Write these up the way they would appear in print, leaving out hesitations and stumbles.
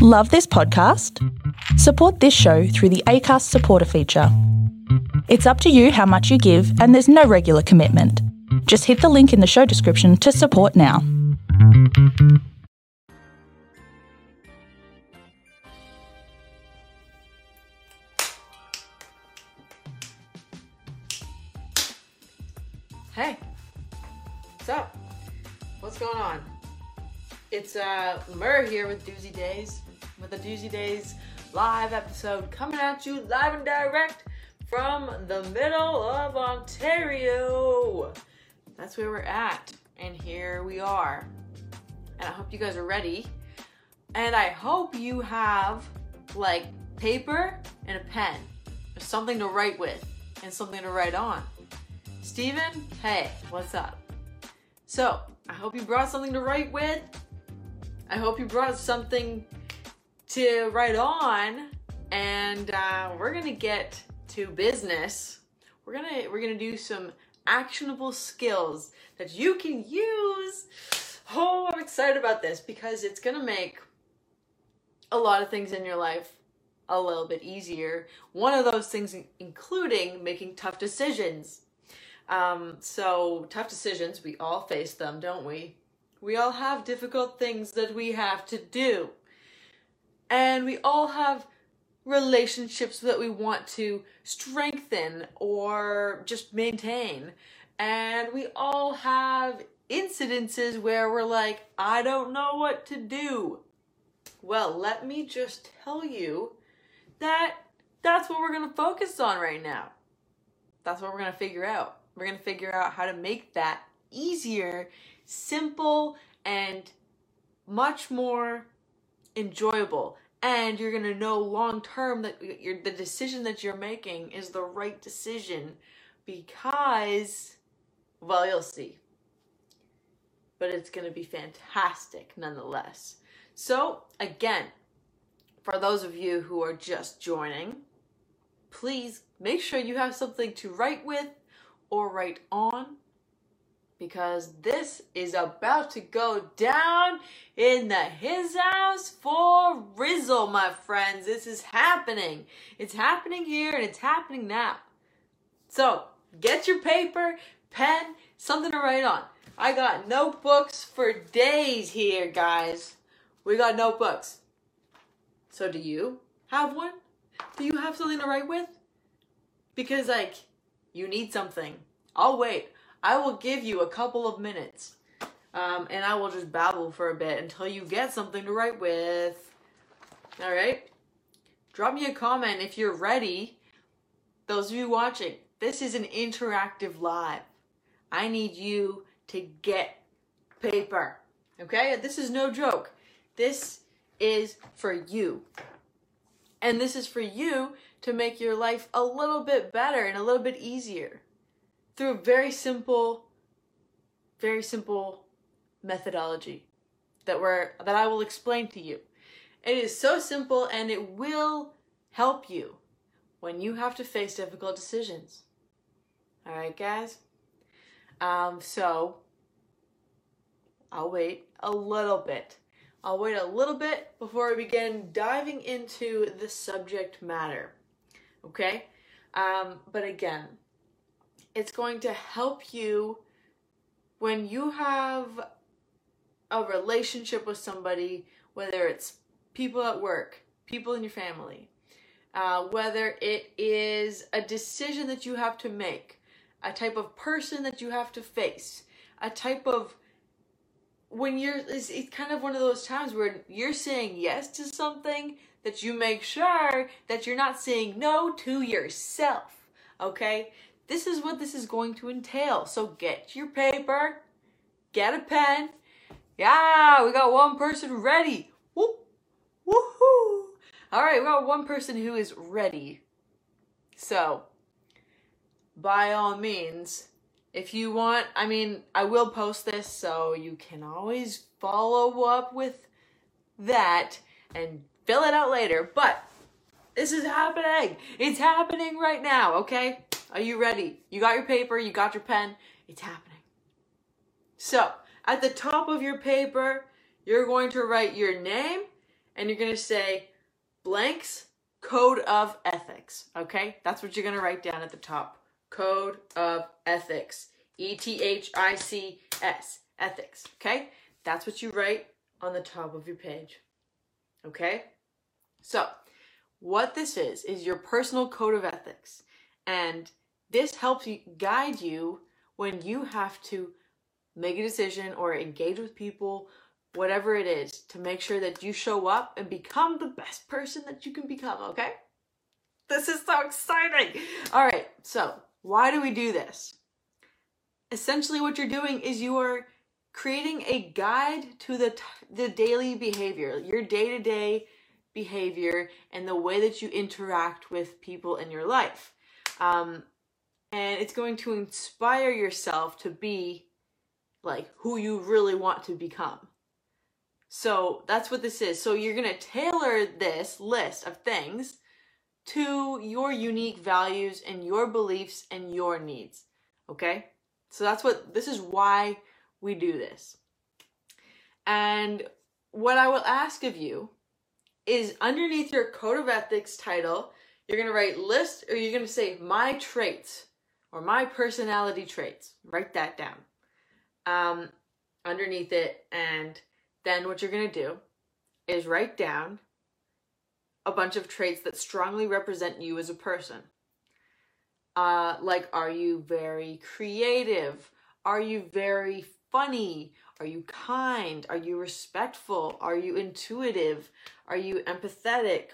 Love this podcast? Support this show through the Acast supporter feature. It's up to you how much you give and there's no regular commitment. Just hit the link in the show description to support now. Hey, what's up? What's going on? It's Mur here with Doozy Days, with the Doozy Days live episode coming at you live and direct from the middle of Ontario. That's where we're at, and here we are. And I hope you guys are ready. And I hope you have like paper and a pen, or something to write with and something to write on. Steven, hey, what's up? So, I hope you brought something to write with. I hope you brought something to write on, and we're gonna get to business. We're gonna do some actionable skills that you can use. Oh, I'm excited about this because it's gonna make a lot of things in your life a little bit easier. One of those things, including making tough decisions. So tough decisions, we all face them, don't we? We all have difficult things that we have to do. And we all have relationships that we want to strengthen or just maintain. And we all have incidences where we're like, I don't know what to do. Well, let me just tell you that that's what we're going to focus on right now. That's what we're going to figure out. We're going to figure out how to make that easier, simple, and much more enjoyable. And you're going to know long term that the decision that you're making is the right decision because, well, you'll see. But it's going to be fantastic nonetheless. So, again, for those of you who are just joining, please make sure you have something to write with or write on, because this is about to go down in the His House for Rizzle, my friends. This is happening. It's happening here and it's happening now. So get your paper, pen, something to write on. I got notebooks for days here, guys. We got notebooks. So do you have one? Do you have something to write with? Because like, you need something. I'll wait. I will give you a couple of minutes, and I will just babble for a bit until you get something to write with. All right? Drop me a comment if you're ready. Those of you watching, this is an interactive live. I need you to get paper, okay? This is no joke. This is for you. And this is for you to make your life a little bit better and a little bit easier through a very simple methodology that I will explain to you. It is so simple and it will help you when you have to face difficult decisions. All right, guys? So I'll wait a little bit. I'll wait a little bit before we begin diving into the subject matter, okay? But again, it's going to help you when you have a relationship with somebody, whether it's people at work, people in your family, whether it is a decision that you have to make, a type of person that you have to face, a type of it's kind of one of those times where you're saying yes to something that you make sure that you're not saying no to yourself, okay? This is what this is going to entail. So get your paper, get a pen. Yeah, we got one person ready. Woo, woohoo. All right, we got one person who is ready. So by all means, if you want, I will post this, so you can always follow up with that and fill it out later. But this is happening. It's happening right now, okay? Are you ready? You got your paper, you got your pen. It's happening. So at the top of your paper, you're going to write your name and you're going to say blank's code of ethics, okay? That's what you're going to write down at the top. Code of ethics. E-T-H-I-C-S. Ethics, okay? That's what you write on the top of your page, okay? So, what this is your personal code of ethics. And this helps you guide you when you have to make a decision or engage with people, whatever it is, to make sure that you show up and become the best person that you can become, okay? This is so exciting. All right, so why do we do this? Essentially what you're doing is you are creating a guide to the daily behavior, your day-to-day behavior and the way that you interact with people in your life. And it's going to inspire yourself to be like who you really want to become. So that's what this is. So you're going to tailor this list of things to your unique values and your beliefs and your needs. Okay? So that's what, this is why we do this. And what I will ask of you is underneath your code of ethics title, you're going to write list, or you're going to say my traits or my personality traits. Write that down underneath it. And then what you're going to do is write down a bunch of traits that strongly represent you as a person. Like, are you very creative? Are you very funny? Are you kind? Are you respectful? Are you intuitive? Are you empathetic?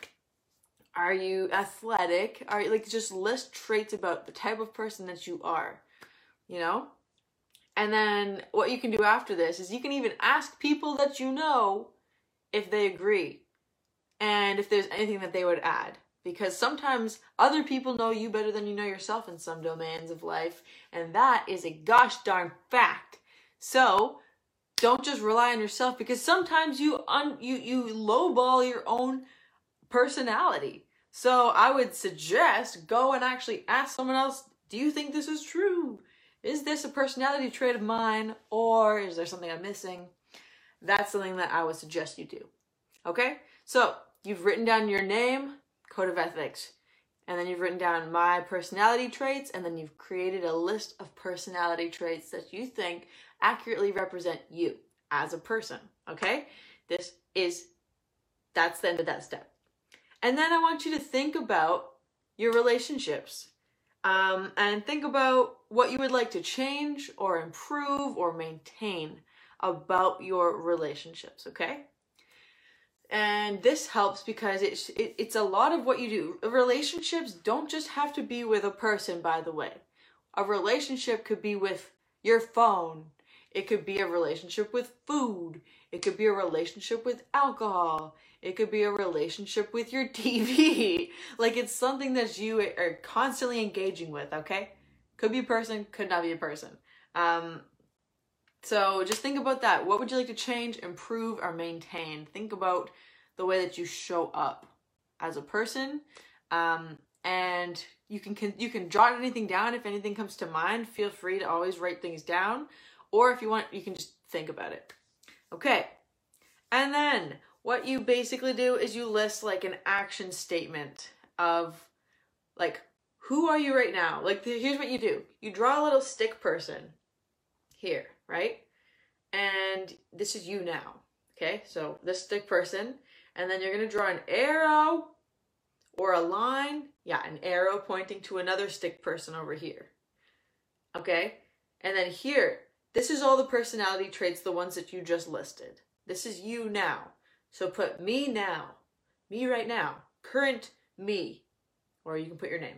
Are you athletic? Are you, like, just list traits about the type of person that you are, you know? And then what you can do after this is you can even ask people that you know if they agree and if there's anything that they would add. Because sometimes other people know you better than you know yourself in some domains of life, and that is a gosh darn fact. So don't just rely on yourself, because sometimes you lowball your own personality. So I would suggest go and actually ask someone else, do you think this is true? Is this a personality trait of mine, or is there something I'm missing? That's something that I would suggest you do. Okay? So you've written down your name, code of ethics, and then you've written down my personality traits, and then you've created a list of personality traits that you think accurately represent you as a person. Okay? That's the end of that step. And then I want you to think about your relationships. And think about what you would like to change or improve or maintain about your relationships, okay? And this helps because it's a lot of what you do. Relationships don't just have to be with a person, by the way. A relationship could be with your phone. It could be a relationship with food. It could be a relationship with alcohol. It could be a relationship with your TV. Like, it's something that you are constantly engaging with, okay? Could be a person, could not be a person. So just think about that. What would you like to change, improve, or maintain? Think about the way that you show up as a person. And you can jot anything down. If anything comes to mind, feel free to always write things down. Or if you want, you can just think about it. Okay. And then what you basically do is you list like an action statement of like, who are you right now? Like, here's what you do. You draw a little stick person here, right? And this is you now. Okay. So this stick person, and then you're going to draw an arrow or a line. Yeah. An arrow pointing to another stick person over here. Okay. And then here, this is all the personality traits, the ones that you just listed. This is you now. So put me now, me right now, current me, or you can put your name.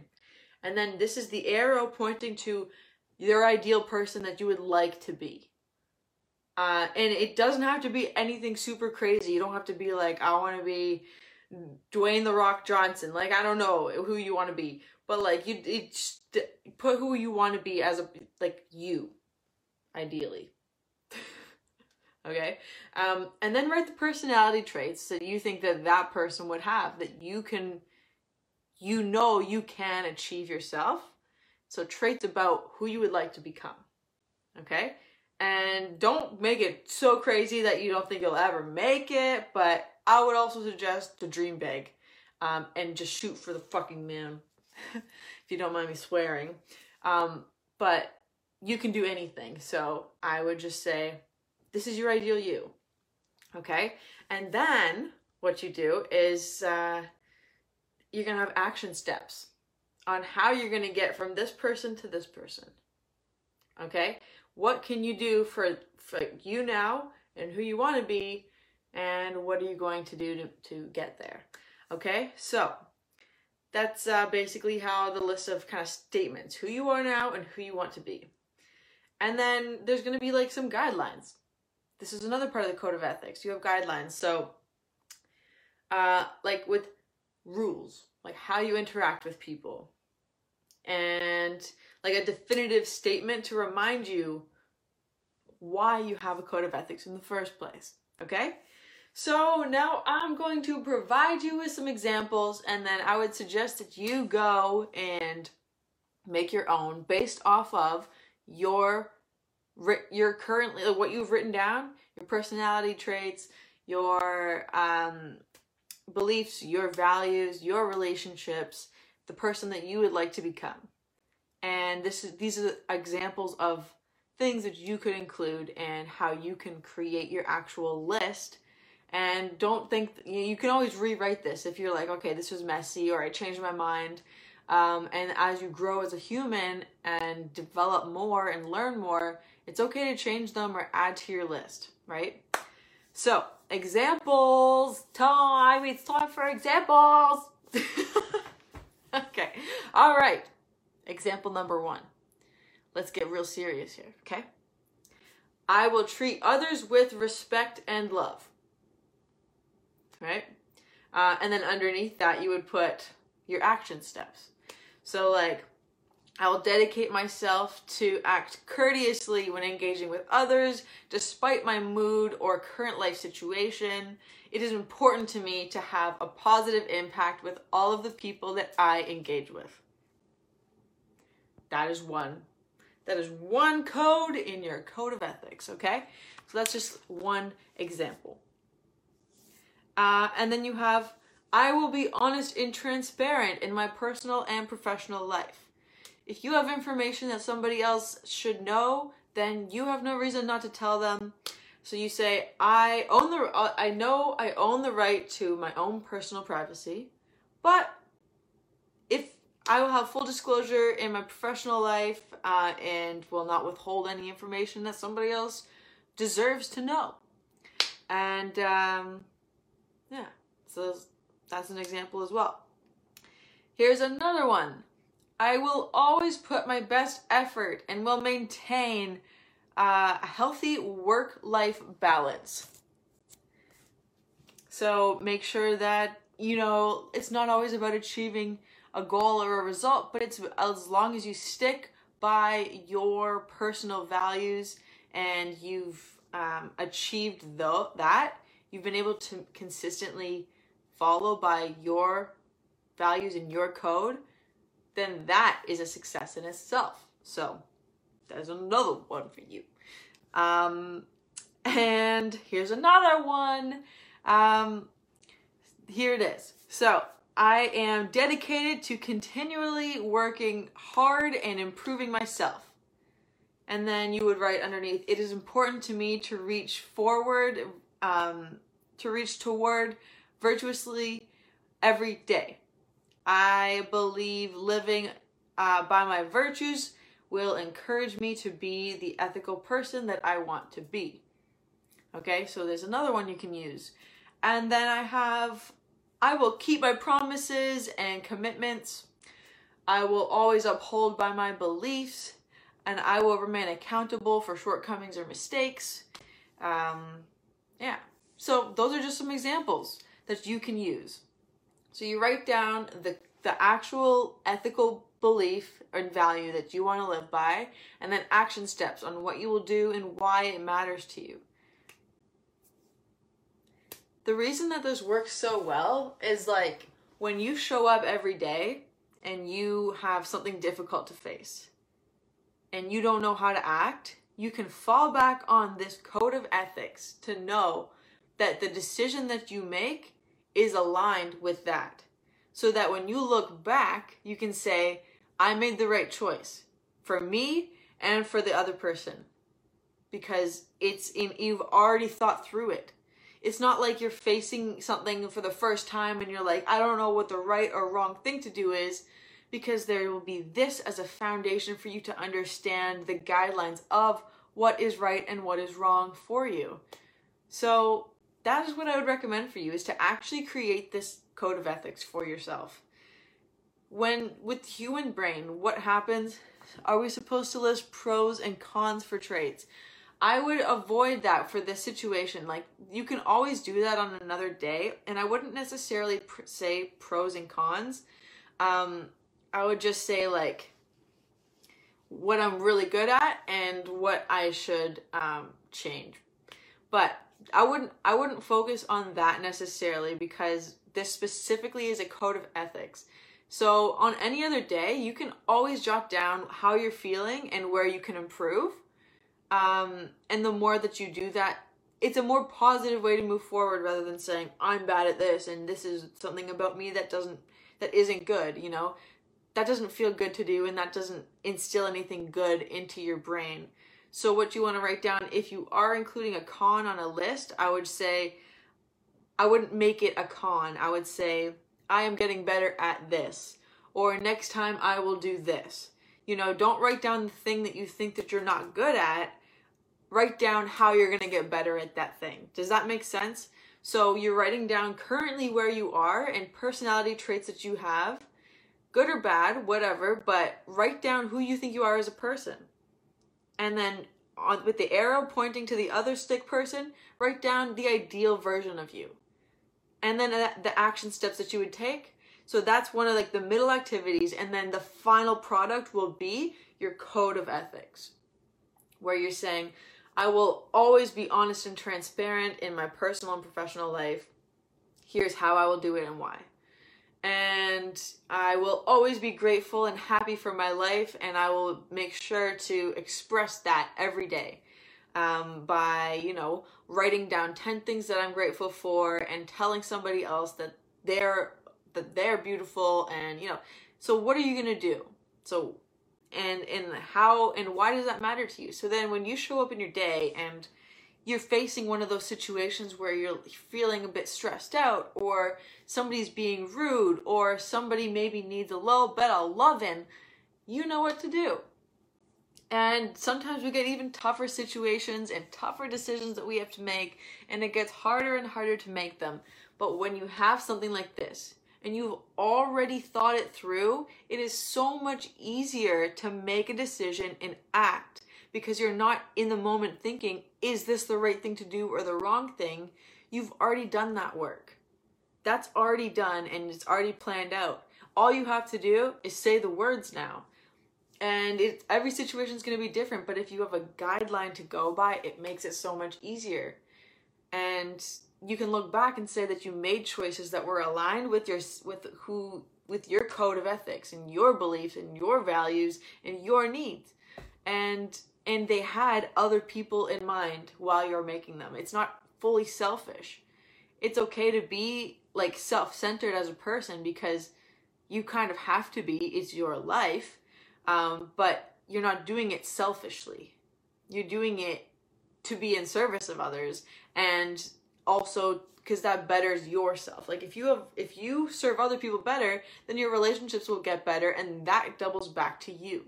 And then this is the arrow pointing to your ideal person that you would like to be. And it doesn't have to be anything super crazy. You don't have to be like, I want to be Dwayne The Rock Johnson. Like, I don't know who you want to be, but like put who you want to be as a, like, you. Ideally. Okay. And then write the personality traits that you think that person would have, that you can achieve yourself. So traits about who you would like to become. Okay. And don't make it so crazy that you don't think you'll ever make it, but I would also suggest to dream big and just shoot for the fucking moon, if you don't mind me swearing. But you can do anything. So I would just say, this is your ideal you. Okay? And then what you do is you're going to have action steps on how you're going to get from this person to this person. Okay? What can you do for you now and who you want to be, and what are you going to do to get there? Okay? So that's basically how the list of kind of statements, who you are now and who you want to be. And then there's going to be like some guidelines. This is another part of the code of ethics. You have guidelines. So like with rules, like how you interact with people, and like a definitive statement to remind you why you have a code of ethics in the first place. Okay? So now I'm going to provide you with some examples, and then I would suggest that you go and make your own based off of your currently, like what you've written down, your personality traits, your beliefs, your values, your relationships, the person that you would like to become. And these are examples of things that you could include and how you can create your actual list. And don't think, you can always rewrite this if you're like, okay, this was messy, or I changed my mind. And as you grow as a human and develop more and learn more, it's okay to change them or add to your list, right? So examples time. It's time for examples. Okay. All right. Example number 1. Let's get real serious here. Okay. I will treat others with respect and love. Right. And then underneath that, you would put your action steps. So like, I will dedicate myself to act courteously when engaging with others, despite my mood or current life situation. It is important to me to have a positive impact with all of the people that I engage with. That is one. That is one code in your code of ethics, okay? So that's just one example. And then you have, I will be honest and transparent in my personal and professional life. If you have information that somebody else should know, then you have no reason not to tell them. So you say, I own the right to my own personal privacy, but if I will have full disclosure in my professional life and will not withhold any information that somebody else deserves to know. And yeah, so that's an example as well. Here's another one. I will always put my best effort and will maintain a healthy work-life balance. So make sure that, you know, it's not always about achieving a goal or a result, but it's as long as you stick by your personal values and you've achieved that, you've been able to consistently follow by your values and your code, then that is a success in itself. So there's another one for you. And here's another one. Here it is. So I am dedicated to continually working hard and improving myself. And then you would write underneath, it is important to me to reach forward, to reach toward virtuously every day. I believe living by my virtues will encourage me to be the ethical person that I want to be. Okay, so there's another one you can use. And then I will keep my promises and commitments. I will always uphold by my beliefs, and I will remain accountable for shortcomings or mistakes. Yeah, so those are just some examples that you can use. So you write down the actual ethical belief and value that you want to live by, and then action steps on what you will do and why it matters to you. The reason that this works so well is like when you show up every day and you have something difficult to face and you don't know how to act, you can fall back on this code of ethics to know that the decision that you make is aligned with that. So that when you look back, you can say, I made the right choice for me and for the other person. Because you've already thought through it. It's not like you're facing something for the first time and you're like, I don't know what the right or wrong thing to do is, because there will be this as a foundation for you to understand the guidelines of what is right and what is wrong for you. So that is what I would recommend for you, is to actually create this code of ethics for yourself. With the human brain, what happens? Are we supposed to list pros and cons for traits? I would avoid that for this situation. Like, you can always do that on another day, and I wouldn't necessarily say pros and cons. I would just say, like, what I'm really good at and what I should change. But I wouldn't focus on that necessarily, because this specifically is a code of ethics. So on any other day, you can always jot down how you're feeling and where you can improve. And the more that you do that, it's a more positive way to move forward, rather than saying, I'm bad at this and this is something about me that isn't good, you know? That doesn't feel good to do, and that doesn't instill anything good into your brain. So what you want to write down, if you are including a con on a list, I would say, I wouldn't make it a con. I would say, I am getting better at this, or next time I will do this. You know, don't write down the thing that you think that you're not good at. Write down how you're going to get better at that thing. Does that make sense? So you're writing down currently where you are and personality traits that you have, good or bad, whatever, but write down who you think you are as a person. And then with the arrow pointing to the other stick person, write down the ideal version of you. And then the action steps that you would take. So that's one of like the middle activities. And then the final product will be your code of ethics, where you're saying, I will always be honest and transparent in my personal and professional life. Here's how I will do it and why. And I will always be grateful and happy for my life. And I will make sure to express that every day. By, you know, writing down 10 things that I'm grateful for and telling somebody else that they're beautiful, and, you know, so what are you going to do? So, and how, and why does that matter to you? So then when you show up in your day and you're facing one of those situations where you're feeling a bit stressed out, or somebody's being rude, or somebody maybe needs a little bit of loving, you know what to do. And sometimes we get even tougher situations and tougher decisions that we have to make, and it gets harder and harder to make them. But when you have something like this and you've already thought it through, it is so much easier to make a decision and act, because you're not in the moment thinking, is this the right thing to do or the wrong thing? You've already done that work. That's already done, and it's already planned out. All you have to do is say the words now. And every situation is going to be different, but if you have a guideline to go by, it makes it so much easier. And you can look back and say that you made choices that were aligned with your code of ethics and your beliefs and your values and your needs. And they had other people in mind while you're making them. It's not fully selfish. It's okay to be like self-centered as a person, because you kind of have to be. It's your life. But you're not doing it selfishly. You're doing it to be in service of others, and also because that betters yourself. Like if you serve other people better, then your relationships will get better, and that doubles back to you,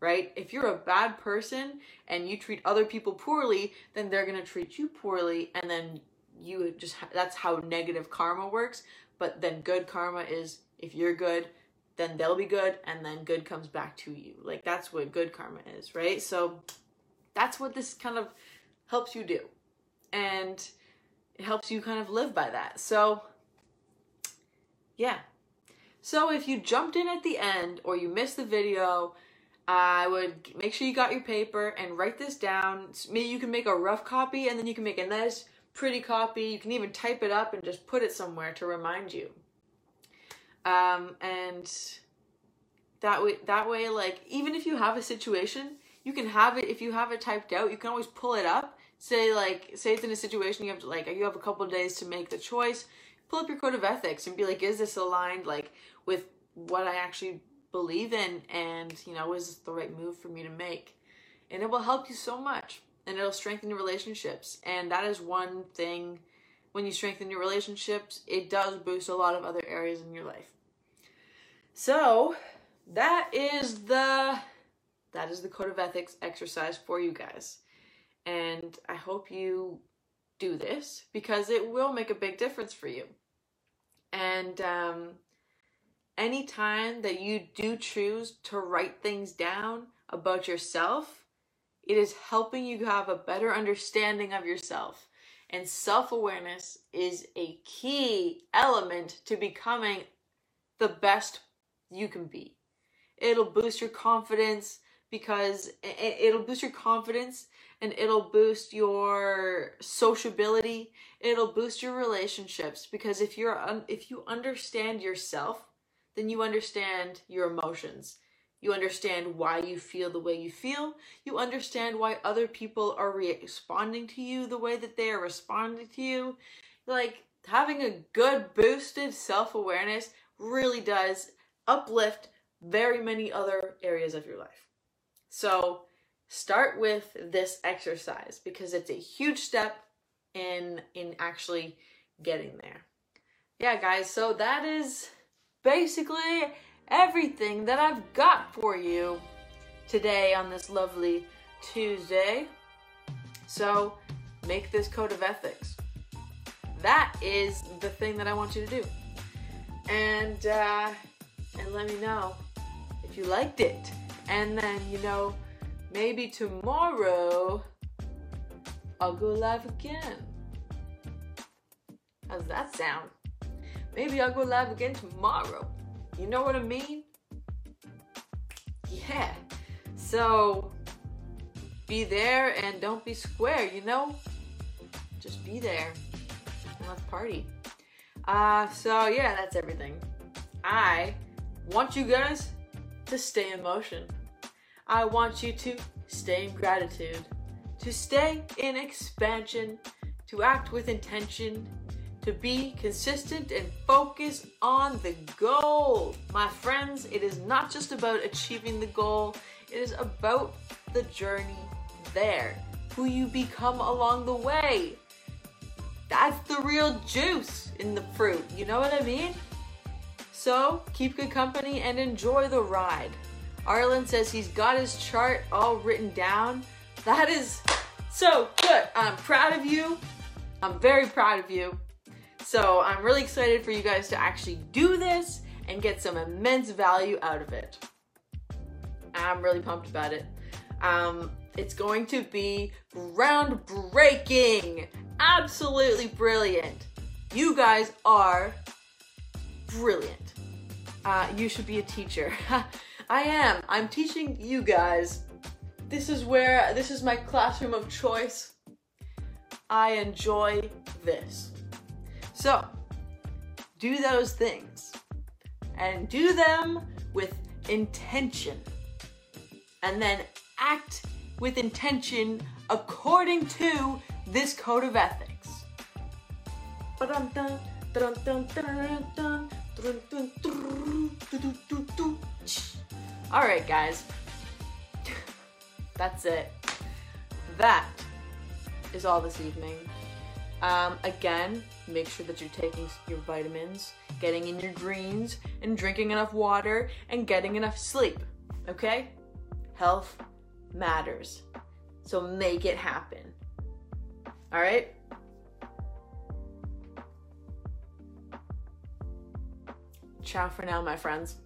right? If you're a bad person and you treat other people poorly, then they're going to treat you poorly, and then you just, that's how negative karma works. But then good karma is, if you're good, then they'll be good, and then good comes back to you. Like, that's what good karma is, right? So that's what this kind of helps you do, and it helps you kind of live by that. So yeah. So if you jumped in at the end or you missed the video, I would make sure you got your paper and write this down. Maybe you can make a rough copy, and then you can make a nice pretty copy. You can even type it up and just put it somewhere to remind you. And that way, like, even if you have a situation, you can have it, if you have it typed out, you can always pull it up, say it's in a situation you have to, you have a couple of days to make the choice, pull up your code of ethics and be like, is this aligned, with what I actually believe in? And, is this the right move for me to make? And it will help you so much, and it'll strengthen your relationships. And that is one thing, when you strengthen your relationships, it does boost a lot of other areas in your life. So that is the code of ethics exercise for you guys. And I hope you do this, because it will make a big difference for you. And any time that you do choose to write things down about yourself, it is helping you have a better understanding of yourself. And self-awareness is a key element to becoming the best you can be. It'll boost your confidence, because it'll boost your confidence, and it'll boost your sociability. It'll boost your relationships, because if you understand yourself, then you understand your emotions. You understand why you feel the way you feel. You understand why other people are responding to you the way that they are responding to you. Having a good boosted self-awareness really does uplift very many other areas of your life. So start with this exercise, because it's a huge step in actually getting there. Yeah, guys, so that is basically everything that I've got for you today on this lovely Tuesday. So make this code of ethics. That is the thing that I want you to do. And let me know if you liked it. And then, maybe tomorrow I'll go live again. How's that sound? Maybe I'll go live again tomorrow. You know what I mean? Yeah. So be there and don't be square, Just be there and let's party. So yeah, that's everything. I want you guys to stay in motion. I want you to stay in gratitude, to stay in expansion, to act with intention, to be consistent and focus on the goal. My friends, it is not just about achieving the goal. It is about the journey there, who you become along the way. That's the real juice in the fruit. You know what I mean? So keep good company and enjoy the ride. Arlen says he's got his chart all written down. That is so good. I'm proud of you. I'm very proud of you. So I'm really excited for you guys to actually do this and get some immense value out of it. I'm really pumped about it. It's going to be groundbreaking. Absolutely brilliant. You guys are brilliant. You should be a teacher. I am. I'm teaching you guys. This is my classroom of choice. I enjoy this. So do those things, and do them with intention, and then act with intention according to this code of ethics. All right, guys, that's it. That is all this evening. Again, make sure that you're taking your vitamins, getting in your greens, and drinking enough water, and getting enough sleep, okay? Health matters, so make it happen, all right? Ciao for now, my friends.